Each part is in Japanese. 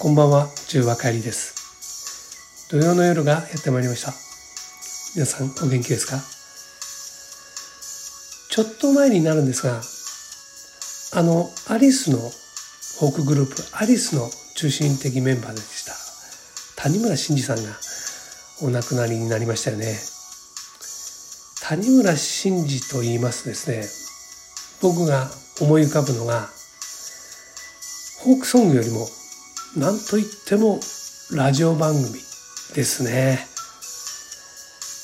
こんばんは、十和かえりです。土曜の夜がやってまいりました。皆さんお元気ですか？ちょっと前になるんですが、アリスのフォークグループアリスの中心的メンバーでした谷村新司さんがお亡くなりになりましたよね。谷村新司と言いますとですね、僕が思い浮かぶのがフォークソングよりも何と言ってもラジオ番組ですね。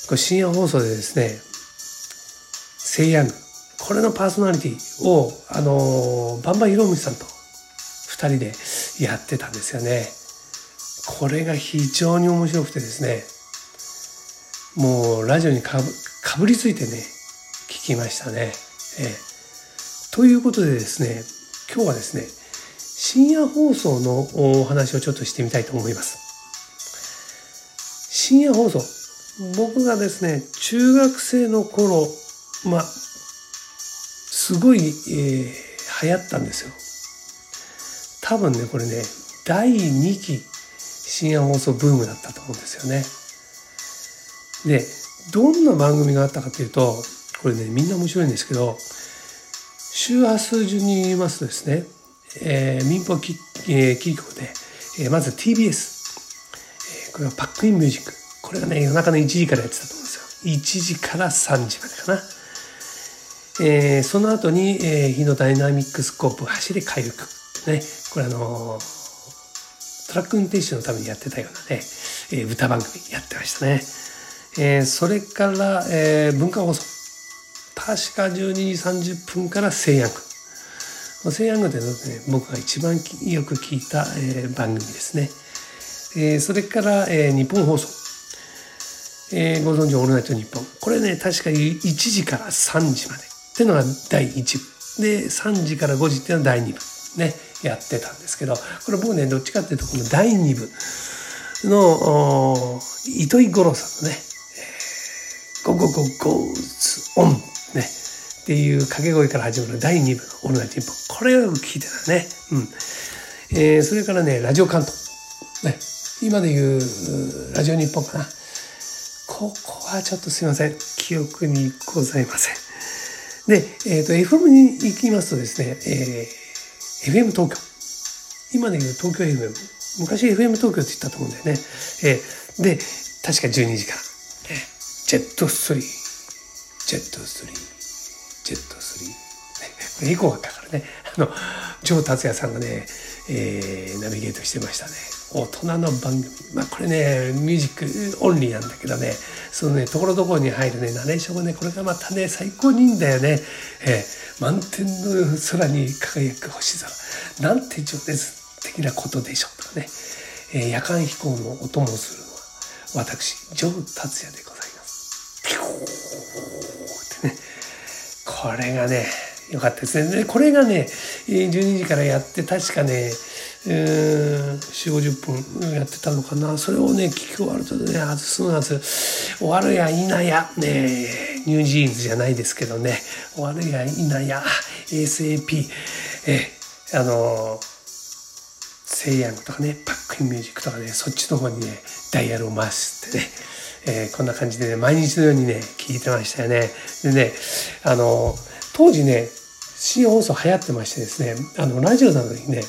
これ深夜放送でですね、セイヤング、これのパーソナリティをバンバンひろむさんと2人でやってたんですよね。これが非常に面白くてですね、もうラジオにかぶりついてね、聞きましたね。ということでですね、今日はですね、深夜放送のお話をちょっとしてみたいと思います。深夜放送、僕がですね中学生の頃、すごい、流行ったんですよ。多分ね、これね第2期深夜放送ブームだったと思うんですよね。で、どんな番組があったかというと、これねみんな面白いんですけど、周波数順に言いますとですね、民放企業で、まず TBS、これはパックインミュージック、これがね夜中の1時からやってたと思うんですよ。1時から3時までかな。その後に、日のダイナミックスコープ走れ回復ね、これトラック運転手のためにやってたようなね、歌番組やってましたね。それから、文化放送、確か12時30分から制約、セイヤングというのは、ね、僕が一番よく聞いた、番組ですね。それから、日本放送、ご存知オールナイトニッポン、これね確か1時から3時までっていうのが第1部で、3時から5時っていうのが第2部ね、やってたんですけど、これ僕ねどっちかっていうとこの第2部の糸井五郎さんのね、ゴゴゴゴーズオンねっていう掛け声から始まる第2部のオールナイトニッポン、これを聞いてたね。それからねラジオ関東、ね、今でいうラジオ日本かな。ここはちょっとすいません、記憶にございません。で、FM に行きますとですね、FM 東京、今でいう東京 FM、 昔 FM 東京って言ったと思うんだよね。で確か12時から、ジェットストリージェットストリージェットスリー、これ以降がだからね、城達也さんがね、ナビゲートしてましたね。大人の番組、これねミュージックオンリーなんだけどね、そのねところどころに入るねナレーションがね、これがまたね最高にいいんだよね。満天の空に輝く星空、なんて情熱的なことでしょうとかね、夜間飛行のお供をするのは私城達也でございます。ピューってね、これがね良かったですね。でこれがね12時からやって、確かね4,50 分やってたのかな。それをね聞き終わるとね、あとすぐ終わるやいなや、ね、ニュージーンズじゃないですけどね、終わるやいなや ASAP、セイヤングとかねパックインミュージックとかね、そっちの方にねダイヤルを回してね、こんな感じでね毎日のようにね聞いてましたよね。でね、当時ね深夜放送流行ってましてですね、ラジオなのにね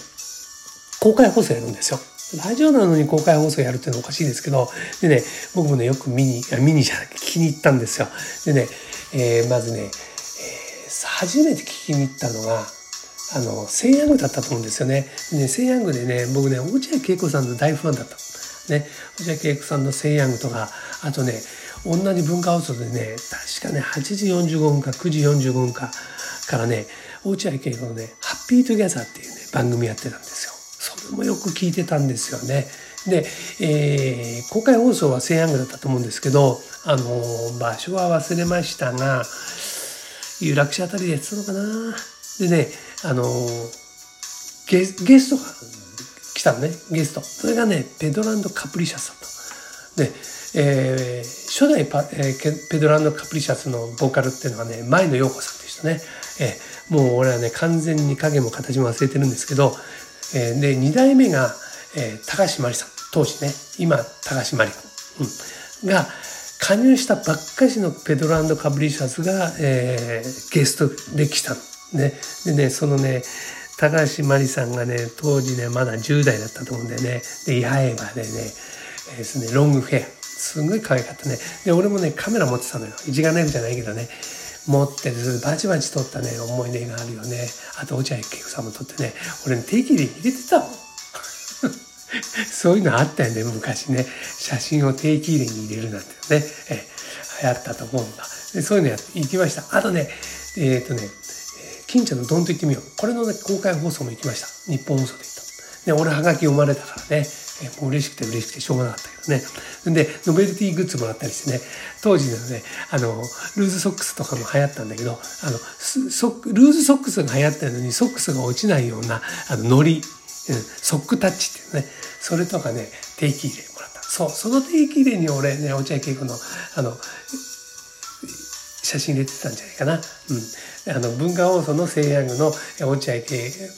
公開放送やるんですよ。ラジオなのに公開放送やるっていうのはおかしいですけど、でね僕もねよく聞きに行ったんですよ。でね、まずね、初めて聞きに行ったのがセイヤングだったと思うんですよね。でねセイヤングでね僕ね落合恵子さんの大ファンだったね、落合恵子さんのセイヤングとか、あとね同じ文化放送でね確かね8時45分か9時45分かからね落合恵子のねハッピートゥギャザーっていうね番組やってたんですよ。それもよく聞いてたんですよね。で、公開放送はセイヤングだったと思うんですけど、場所は忘れましたが有楽町あたりでやってたのかな。でね、ゲストが来たのね、ゲスト、それがねペドランド・カプリシャスだった。で、初代ペドランド・カプリシャスのボーカルっていうのはね前野陽子さんでしたね。もう俺はね完全に影も形も忘れてるんですけど、で2代目が、高橋真理さん、当時ね、今高橋真理子、が加入したばっかりのペドロ&カブリシャスが、ゲストで来たの、ね。でね、そのね、高橋真理さんがね、当時ねまだ10代だったと思うんだよね。で、八重歯でね、そのねロングヘア、すごい可愛かったね。で、俺もねカメラ持ってたのよ。一眼レフじゃないけどね。持ってバチバチ撮ったね思い出があるよね。あと落合恵子さんも撮ってね、俺ね定期で入れてたもん。そういうのあったよね昔ね。写真を定期入れに入れるなんてね、流行ったと思うんだ。でそういうのやって行きました。あとね近所のドンと行ってみよう、これの、ね、公開放送も行きました。日本放送で行った。俺はがき読まれたからね、もう嬉しくてしょうがなかったけどね。でノベルティグッズもらったりしてね、当時のねルーズソックスとかも流行ったんだけど、ルーズソックスが流行ってるのにソックスが落ちないようなノリ、ソックタッチっていうね、それとかね定期入れもらった。そう、その定期入れに俺ね落合恵子の写真入れてたんじゃないかな。文化放送のセイヤングの落合恵子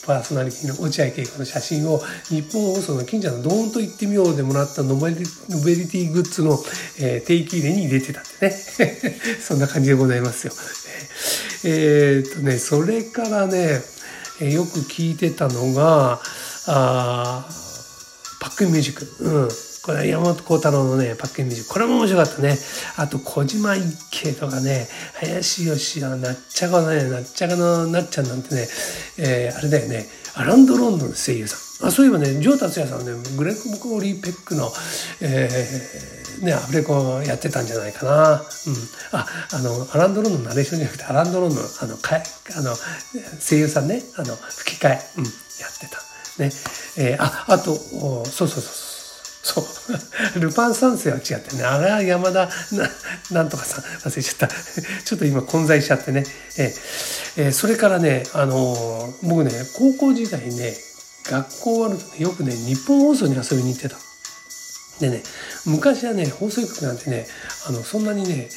パーソナリティの落合恵子の写真を日本放送の近所のドーンと行ってみようでもらったノベリティグッズの、定期入れに入れてたってね。そんな感じでございますよ。それからねよく聞いてたのがパックインミュージック。これは山本幸太郎のねパックインミュージック、これも面白かったね。あと小島一慶とかね、林芳也、なっちゃがね、なっちゃがのなっちゃんなんてね、あれだよね、アランドロンドンの声優さん。そういえばね城達也さんはねグレッグ・ボーリー・ペックの、アフレコをやってたんじゃないかな。アランドロンドンのナレーションじゃなくてアランドロンドン声優さんね吹き替え、やってたね。あとそうルパン三世は違ってね、あれは山田 なんとかさん忘れちゃった。ちょっと今混在しちゃってね。それからね僕ね高校時代ね学校終わると、ね、よくね日本放送に遊びに行ってた。でね昔はね放送局なんてねそんなにね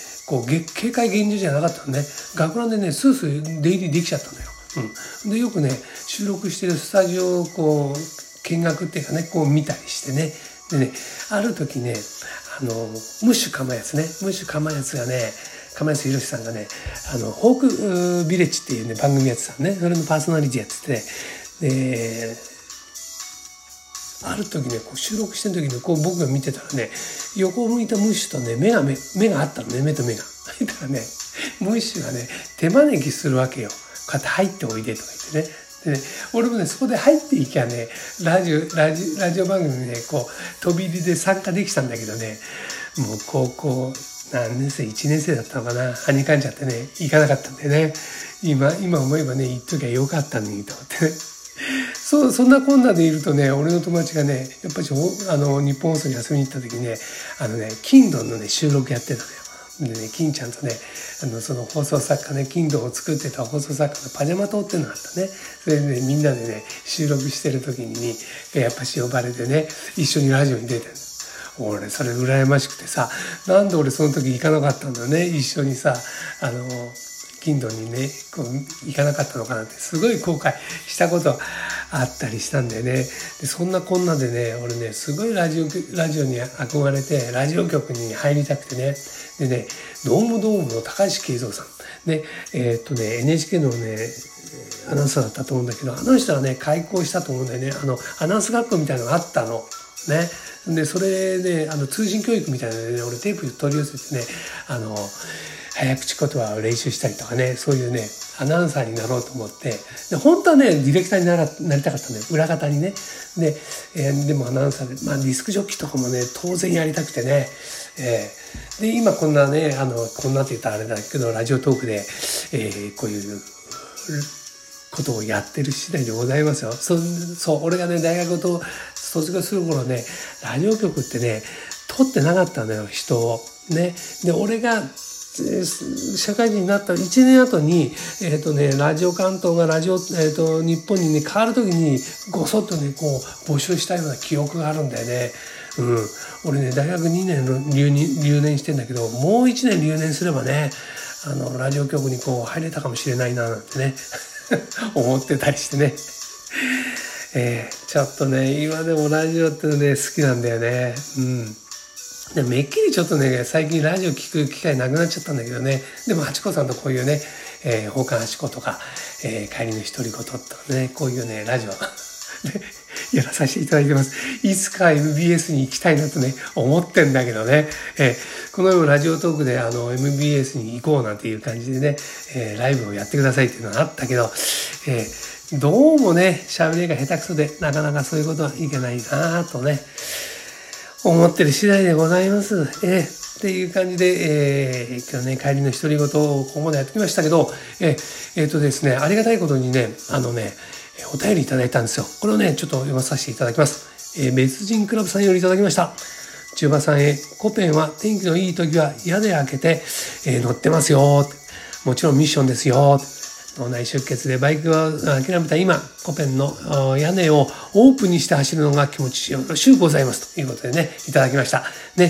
警戒厳重じゃなかったのね。学ランでねスースー出入りできちゃったのよ。でよくね収録してるスタジオを見学っていうかね見たりしてね。でね、ある時ねムッシュかまやつね、ムッシュかまやつがね釜安宏さんがねホークビレッジっていうね番組やってたね、それのパーソナリティやってて、ね、ある時ね収録してる時に僕が見てたらね横を向いたムッシュとね目があったのね、目と目が。だからねムッシュがね手招きするわけよ。こうやって入っておいでとか言ってね。でね、俺もねそこで入っていきゃねラジオ番組にね飛び入りで参加できたんだけどね、もう高校何年生1年生だったのかな、はにかんじゃってね行かなかったんでね、今思えばね行っときゃよかったのにと思ってね。そんなこんなでいるとね俺の友達がねやっぱり日本放送に遊びに行った時にね金ドンのね収録やってたのよ。でね、金ちゃんとねその放送作家ね金堂を作ってた放送作家のパジャマ党っていうのがあったね。それでねみんなでね収録してる時にやっぱし呼ばれてね一緒にラジオに出てる。俺それ羨ましくてさ、なんで俺その時行かなかったんだよね、一緒にさ金堂にね行かなかったのかなってすごい後悔したことあったりしたんだよね。でそんなこんなでね俺ねすごいラジオに憧れてラジオ局に入りたくてね。でねドームの高橋圭三さんねNHK のねアナウンサーだったと思うんだけど、あの人はね開校したと思うんだよね。アナウンス学校みたいなのがあったのね。でそれで、ね、通信教育みたいなので、ね、俺テープ取り寄せてね早口言葉を練習したりとかね、そういうねアナウンサーになろうと思って、で本当はねディレクターになりたかったんだよ、裏方にね。で、でもアナウンサーで、ディスクジョッキーとかもね当然やりたくてね、で今こんなねこんなって言ったらあれだけどラジオトークで、こういうことをやってる次第でございますよ。そう俺がね大学を卒業する頃ねラジオ局ってね撮ってなかったのよ人をね。で俺が社会人になった1年後に、ラジオ関東が日本に、ね、変わる時にごそっとね募集したような記憶があるんだよね。俺ね大学2年留年してんだけど、もう1年留年すればねラジオ局に入れたかもしれないななんてね思ってたりしてね。ちょっとね今でもラジオってね好きなんだよね。でめっきりちょっとね最近ラジオ聞く機会なくなっちゃったんだけどね。でもハチコさんとこういうね放課ハチコとか、帰りの独り言とかねこういうねラジオやらさせていただいてます。いつか MBS に行きたいなとね思ってんだけどね、このようなラジオトークでMBS に行こうなんていう感じでね、ライブをやってくださいっていうのがあったけど、どうもね喋りが下手くそでなかなかそういうことはいけないなとね思ってる次第でございます、っていう感じで、今日ね帰りの独り言をここまでやってきましたけど、ですねありがたいことにねお便りいただいたんですよ。これをねちょっと読まさせていただきます、別人クラブさんよりいただきました。中馬さんへ、コペンは天気のいい時は屋で開けて、乗ってますよ、もちろんミッションですよ。脳内出血でバイクを諦めた今、コペンの屋根をオープンにして走るのが気持ちよろしゅうございますということでねいただきましたね。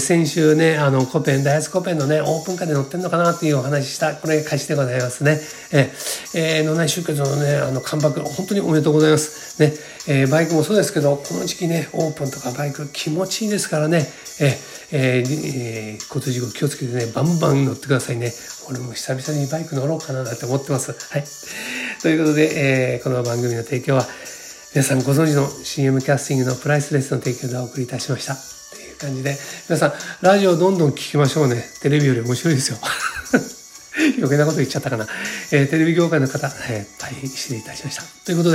先週ねコペンダイハツコペンのねオープンカーで乗ってんのかなっていうお話しした、これ開始でございますね。脳内出血のね感覚本当におめでとうございますね。バイクもそうですけどこの時期ねオープンとかバイク気持ちいいですからね、交通事故気をつけてねバンバン乗ってくださいね。俺も久々にバイク乗ろうかなって思ってます。ということで、この番組の提供は皆さんご存知の CM キャスティングのプライスレスの提供でお送りいたしましたという感じで、皆さんラジオどんどん聞きましょうね。テレビより面白いですよ余計なこと言っちゃったかな、テレビ業界の方、大変失礼いたしましたということ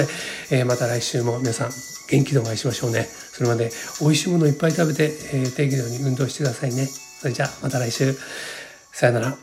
で、また来週も皆さん元気でお会いしましょうね。それまで美味しいものいっぱい食べて、定期のように運動してくださいね。それじゃあまた来週、さよなら。